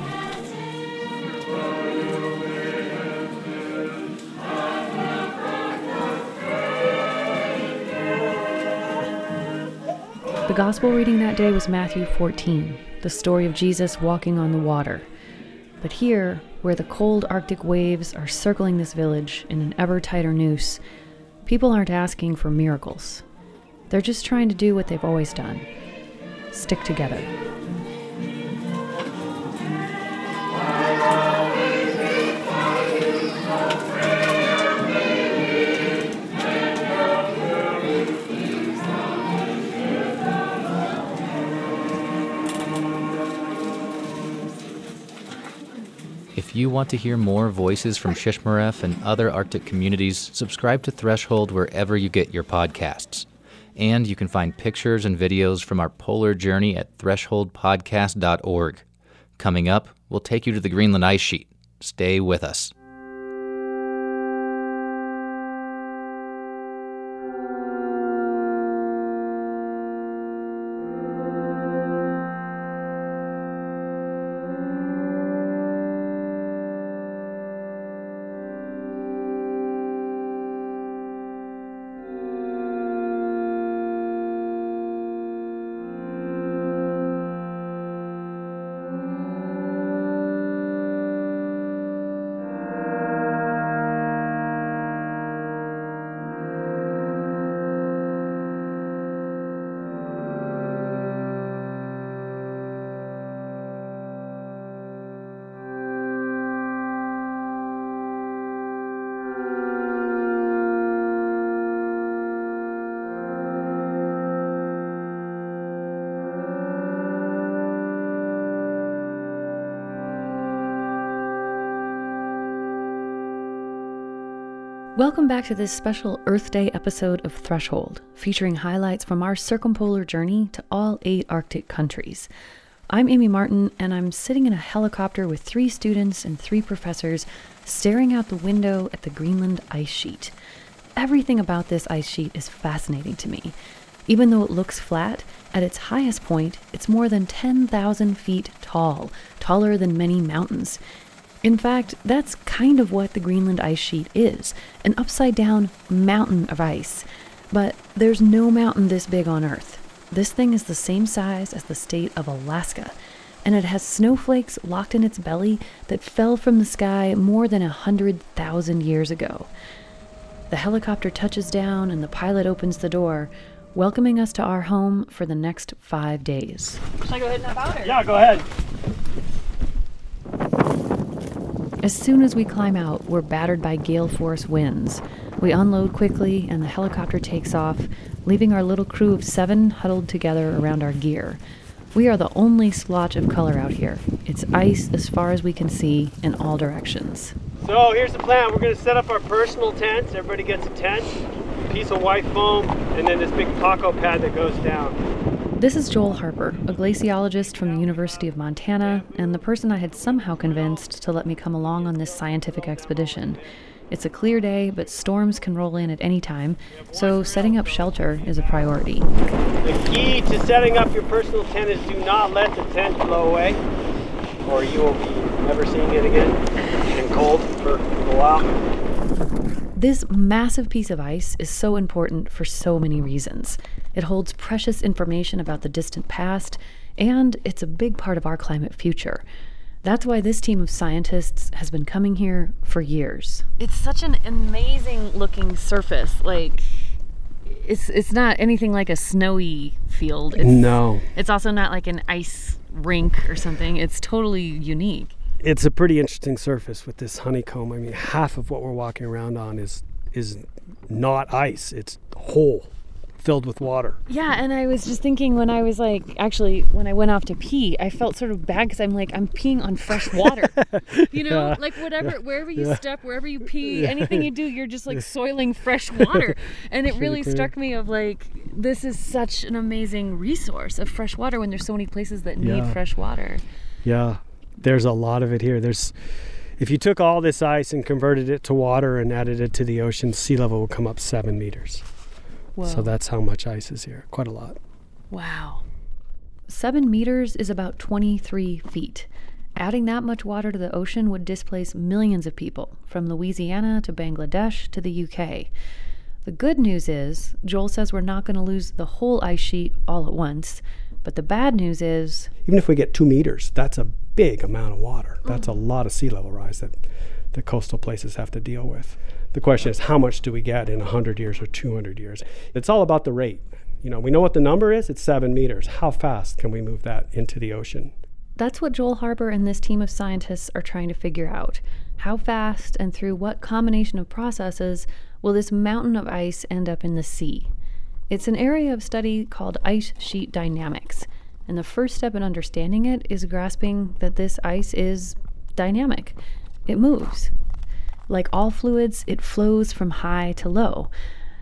The gospel reading that day was Matthew fourteen, the story of Jesus walking on the water. But here, where the cold Arctic waves are circling this village in an ever-tighter noose, people aren't asking for miracles. They're just trying to do what they've always done. Stick together. If you want to hear more voices from Shishmaref and other Arctic communities, subscribe to Threshold wherever you get your podcasts. And you can find pictures and videos from our polar journey at threshold podcast dot org. Coming up, we'll take you to the Greenland ice sheet. Stay with us. Welcome back to this special Earth Day episode of Threshold, featuring highlights from our circumpolar journey to all eight Arctic countries. I'm Amy Martin, and I'm sitting in a helicopter with three students and three professors staring out the window at the Greenland ice sheet. Everything about this ice sheet is fascinating to me. Even though it looks flat, at its highest point, it's more than ten thousand feet tall, taller than many mountains. In fact, that's kind of what the Greenland ice sheet is, an upside-down mountain of ice. But there's no mountain this big on Earth. This thing is the same size as the state of Alaska, and it has snowflakes locked in its belly that fell from the sky more than one hundred thousand years ago. The helicopter touches down and the pilot opens the door, welcoming us to our home for the next five days. Should I go ahead and hop out? Or? Yeah, go ahead. As soon as we climb out, we're battered by gale force winds. We unload quickly and the helicopter takes off, leaving our little crew of seven huddled together around our gear. We are the only splotch of color out here. It's ice as far as we can see in all directions. So here's the plan. We're going to set up our personal tents. Everybody gets a tent, a piece of white foam, and then this big taco pad that goes down. This is Joel Harper, a glaciologist from the University of Montana, and the person I had somehow convinced to let me come along on this scientific expedition. It's a clear day, but storms can roll in at any time, so setting up shelter is a priority. The key to setting up your personal tent is do not let the tent blow away, or you will be never seeing it again, and cold for a while. This massive piece of ice is so important for so many reasons. It holds precious information about the distant past, and it's a big part of our climate future. That's why this team of scientists has been coming here for years. It's such an amazing looking surface. Like, it's it's not anything like a snowy field. It's, no. It's also not like an ice rink or something. It's totally unique. It's a pretty interesting surface with this honeycomb. I mean, half of what we're walking around on is is not ice. It's whole, filled with water. Yeah, and I was just thinking when I was like, actually, when I went off to pee, I felt sort of bad because I'm like, I'm peeing on fresh water. You know, yeah, like whatever, yeah, wherever you yeah. step, wherever you pee, yeah. anything you do, you're just like soiling fresh water. And it really struck me of like, this is such an amazing resource of fresh water when there's so many places that yeah. need fresh water. Yeah. There's a lot of it here. There's, if you took all this ice and converted it to water and added it to the ocean, sea level will come up seven meters. Whoa. So that's how much ice is here. Quite a lot. Wow. Seven meters is about twenty-three feet. Adding that much water to the ocean would displace millions of people, from Louisiana to Bangladesh to the U K. The good news is, Joel says we're not going to lose the whole ice sheet all at once. But the bad news is... even if we get two meters, that's a big amount of water. Mm. That's a lot of sea level rise that the coastal places have to deal with. The question is, how much do we get in one hundred years or two hundred years? It's all about the rate. You know, we know what the number is. It's seven meters. How fast can we move that into the ocean? That's what Joel Harper and this team of scientists are trying to figure out. How fast and through what combination of processes will this mountain of ice end up in the sea? It's an area of study called ice sheet dynamics, and the first step in understanding it is grasping that this ice is dynamic. It moves. Like all fluids, it flows from high to low.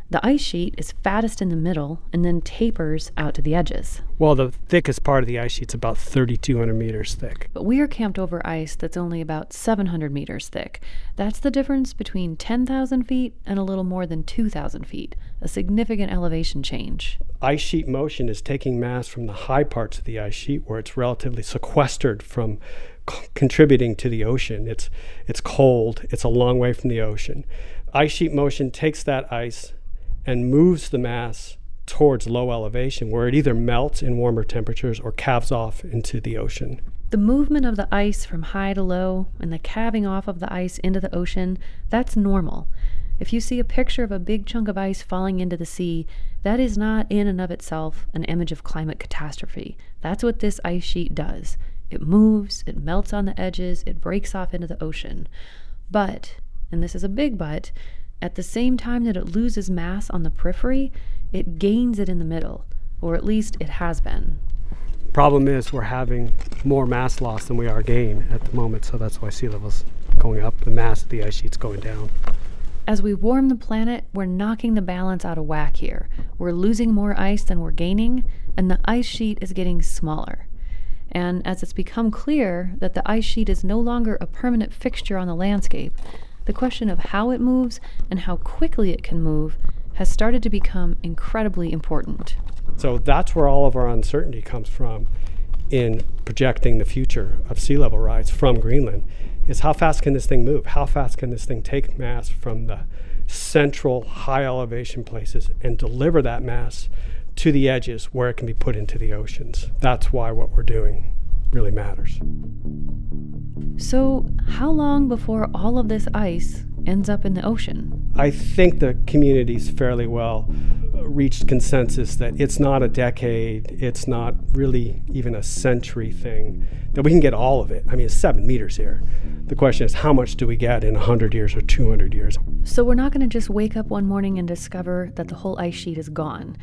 The ice sheet is fattest in the middle and then tapers out to the edges. Well, the thickest part of the ice sheet is about three thousand two hundred meters thick. But we are camped over ice that's only about seven hundred meters thick. That's the difference between ten thousand feet and a little more than two thousand feet, a significant elevation change. Ice sheet motion is taking mass from the high parts of the ice sheet where it's relatively sequestered from c- contributing to the ocean. It's, it's cold. It's a long way from the ocean. Ice sheet motion takes that ice and moves the mass towards low elevation where it either melts in warmer temperatures or calves off into the ocean. The movement of the ice from high to low and the calving off of the ice into the ocean, that's normal. If you see a picture of a big chunk of ice falling into the sea, that is not in and of itself an image of climate catastrophe. That's what this ice sheet does. It moves, it melts on the edges, it breaks off into the ocean. But, and this is a big but, at the same time that it loses mass on the periphery, it gains it in the middle, or at least it has been. Problem is we're having more mass loss than we are gain at the moment, so that's why sea level's going up, the mass of the ice sheet's going down. As we warm the planet, we're knocking the balance out of whack here. We're losing more ice than we're gaining, and the ice sheet is getting smaller. And as it's become clear that the ice sheet is no longer a permanent fixture on the landscape, the question of how it moves and how quickly it can move has started to become incredibly important. So that's where all of our uncertainty comes from in projecting the future of sea level rise from Greenland, is how fast can this thing move? How fast can this thing take mass from the central high elevation places and deliver that mass to the edges where it can be put into the oceans? That's why what we're doing really matters. So how long before all of this ice ends up in the ocean? I think the community's fairly well reached consensus that it's not a decade, it's not really even a century thing, that we can get all of it. I mean, it's seven meters here. The question is, how much do we get in one hundred years or two hundred years? So we're not going to just wake up one morning and discover that the whole ice sheet is gone.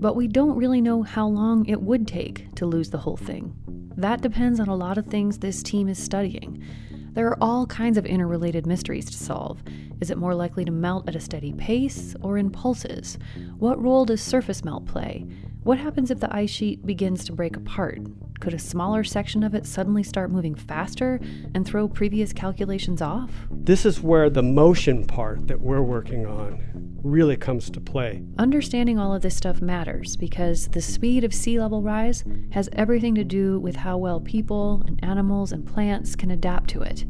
But we don't really know how long it would take to lose the whole thing. That depends on a lot of things this team is studying. There are all kinds of interrelated mysteries to solve. Is it more likely to melt at a steady pace or in pulses? What role does surface melt play? What happens if the ice sheet begins to break apart? Could a smaller section of it suddenly start moving faster and throw previous calculations off? This is where the motion part that we're working on really comes to play. Understanding all of this stuff matters because the speed of sea level rise has everything to do with how well people and animals and plants can adapt to it.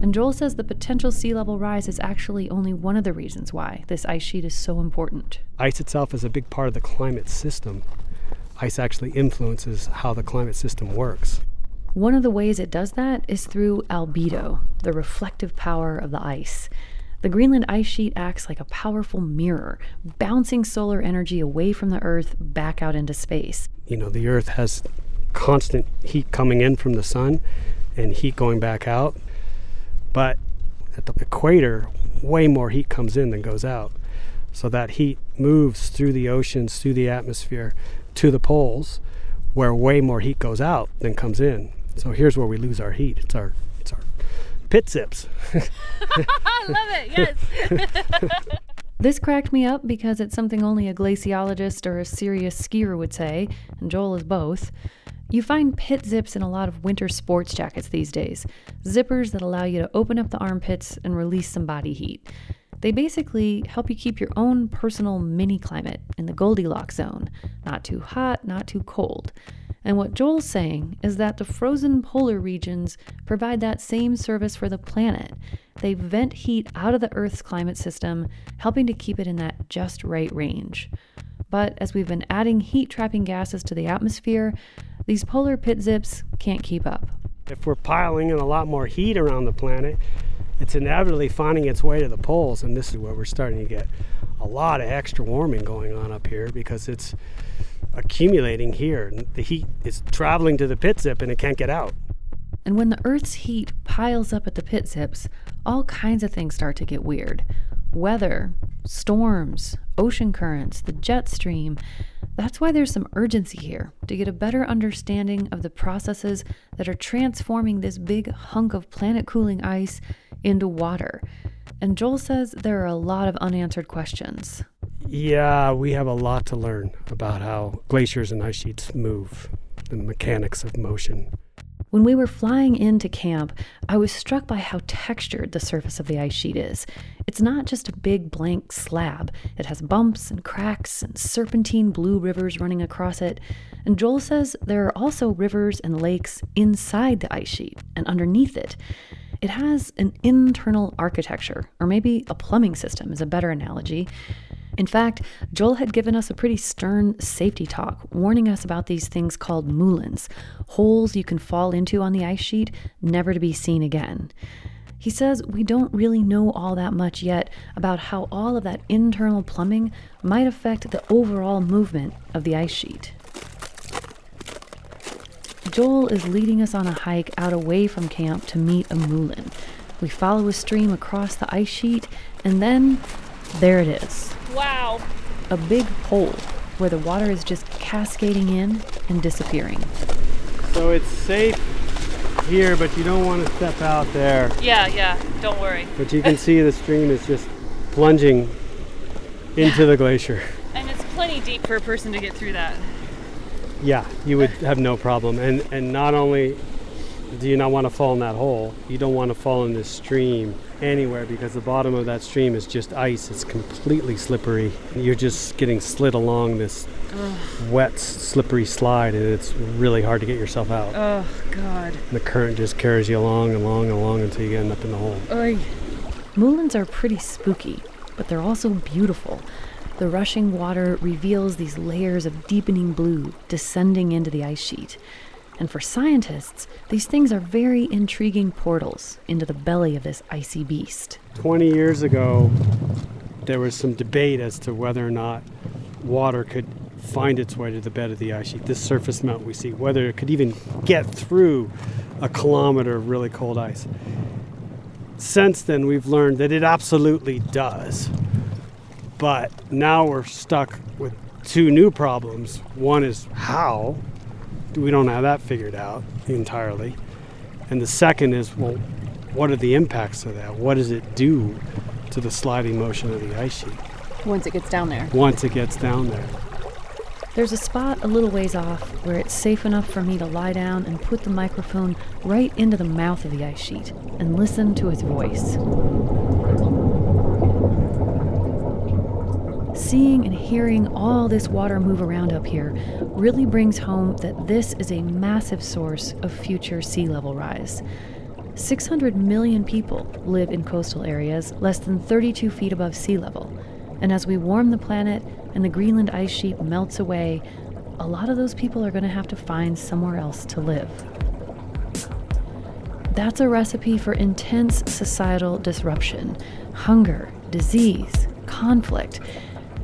And Joel says the potential sea level rise is actually only one of the reasons why this ice sheet is so important. Ice itself is a big part of the climate system. Ice actually influences how the climate system works. One of the ways it does that is through albedo, the reflective power of the ice. The Greenland ice sheet acts like a powerful mirror, bouncing solar energy away from the Earth back out into space. You know, the Earth has constant heat coming in from the sun and heat going back out. But at the equator, way more heat comes in than goes out. So that heat moves through the oceans, through the atmosphere, to the poles, where way more heat goes out than comes in. So here's where we lose our heat. It's our, it's our pit sips. I love it, yes. This cracked me up because it's something only a glaciologist or a serious skier would say, and Joel is both. You find pit zips in a lot of winter sports jackets these days, zippers that allow you to open up the armpits and release some body heat. They basically help you keep your own personal mini climate in the Goldilocks zone, not too hot, not too cold. And what Joel's saying is that the frozen polar regions provide that same service for the planet. They vent heat out of the Earth's climate system, helping to keep it in that just right range. But as we've been adding heat-trapping gases to the atmosphere, these polar pit zips can't keep up. If we're piling in a lot more heat around the planet, it's inevitably finding its way to the poles, and this is where we're starting to get a lot of extra warming going on up here because it's accumulating here. The heat is traveling to the pit zip and it can't get out. And when the Earth's heat piles up at the pit zips, all kinds of things start to get weird. Weather, storms, ocean currents, the jet stream. That's why there's some urgency here to get a better understanding of the processes that are transforming this big hunk of planet-cooling ice into water. And Joel says there are a lot of unanswered questions. Yeah, we have a lot to learn about how glaciers and ice sheets move, the mechanics of motion. When we were flying into camp, I was struck by how textured the surface of the ice sheet is. It's not just a big blank slab. It has bumps and cracks and serpentine blue rivers running across it. And Joel says there are also rivers and lakes inside the ice sheet and underneath it. It has an internal architecture, or maybe a plumbing system is a better analogy. In fact, Joel had given us a pretty stern safety talk, warning us about these things called moulins, holes you can fall into on the ice sheet, never to be seen again. He says we don't really know all that much yet about how all of that internal plumbing might affect the overall movement of the ice sheet. Joel is leading us on a hike out away from camp to meet a moulin. We follow a stream across the ice sheet, and then there it is. Wow. A big hole where the water is just cascading in and disappearing. So it's safe here, but you don't want to step out there. Yeah, yeah, don't worry. But you can see the stream is just plunging into the glacier. And it's plenty deep for a person to get through that. Yeah, you would have no problem. And and not only do you not want to fall in that hole, you don't want to fall in this stream anywhere because the bottom of that stream is just ice. It's completely slippery. You're just getting slid along this Ugh. wet, slippery slide, and it's really hard to get yourself out. Oh, God. And the current just carries you along and along and along until you end up in the hole. Oy. Moulins are pretty spooky, but they're also beautiful. The rushing water reveals these layers of deepening blue descending into the ice sheet. And for scientists, these things are very intriguing portals into the belly of this icy beast. twenty years ago, there was some debate as to whether or not water could find its way to the bed of the ice sheet, this surface melt we see, whether it could even get through a kilometer of really cold ice. Since then, we've learned that it absolutely does. But now we're stuck with two new problems. One is how. We don't have that figured out entirely. And the second is, well, what are the impacts of that? What does it do to the sliding motion of the ice sheet? Once it gets down there. Once it gets down there. There's a spot a little ways off where it's safe enough for me to lie down and put the microphone right into the mouth of the ice sheet and listen to its voice. Seeing and hearing all this water move around up here really brings home that this is a massive source of future sea level rise. six hundred million people live in coastal areas less than thirty-two feet above sea level. And as we warm the planet and the Greenland ice sheet melts away, a lot of those people are going to have to find somewhere else to live. That's a recipe for intense societal disruption, hunger, disease, conflict.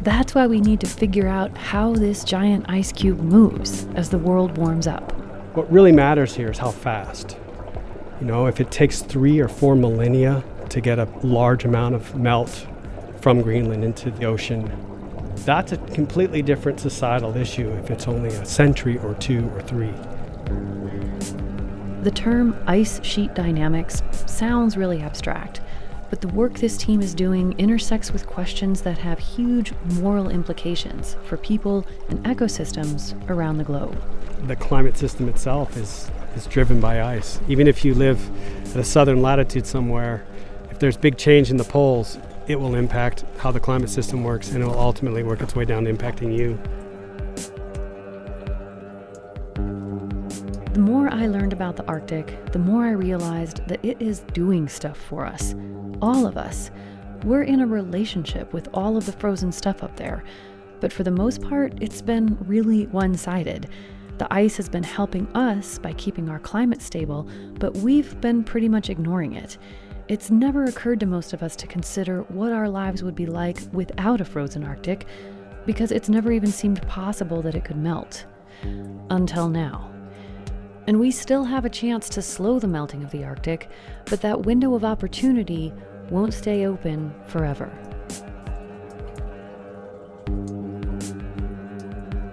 That's why we need to figure out how this giant ice cube moves as the world warms up. What really matters here is how fast. You know, if it takes three or four millennia to get a large amount of melt from Greenland into the ocean, that's a completely different societal issue if it's only a century or two or three. The term ice sheet dynamics sounds really abstract. But the work this team is doing intersects with questions that have huge moral implications for people and ecosystems around the globe. The climate system itself is, is driven by ice. Even if you live at a southern latitude somewhere, if there's big change in the poles, it will impact how the climate system works, and it will ultimately work its way down, impacting you. I learned about the Arctic, the more I realized that it is doing stuff for us. All of us. We're in a relationship with all of the frozen stuff up there. But for the most part, it's been really one-sided. The ice has been helping us by keeping our climate stable, but we've been pretty much ignoring it. It's never occurred to most of us to consider what our lives would be like without a frozen Arctic, because it's never even seemed possible that it could melt. Until now. And we still have a chance to slow the melting of the Arctic, but that window of opportunity won't stay open forever.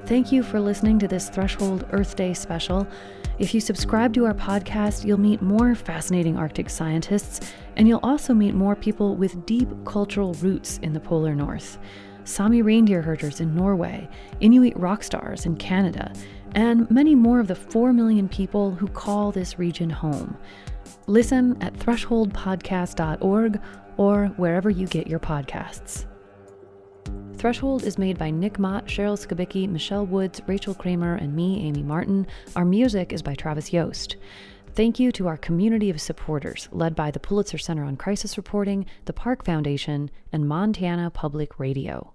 Thank you for listening to this Threshold Earth Day special. If you subscribe to our podcast, you'll meet more fascinating Arctic scientists, and you'll also meet more people with deep cultural roots in the polar north. Sami reindeer herders in Norway, Inuit rock stars in Canada, and many more of the four million people who call this region home. Listen at threshold podcast dot org or wherever you get your podcasts. Threshold is made by Nick Mott, Cheryl Skibicki, Michelle Woods, Rachel Kramer, and me, Amy Martin. Our music is by Travis Yost. Thank you to our community of supporters, led by the Pulitzer Center on Crisis Reporting, the Park Foundation, and Montana Public Radio.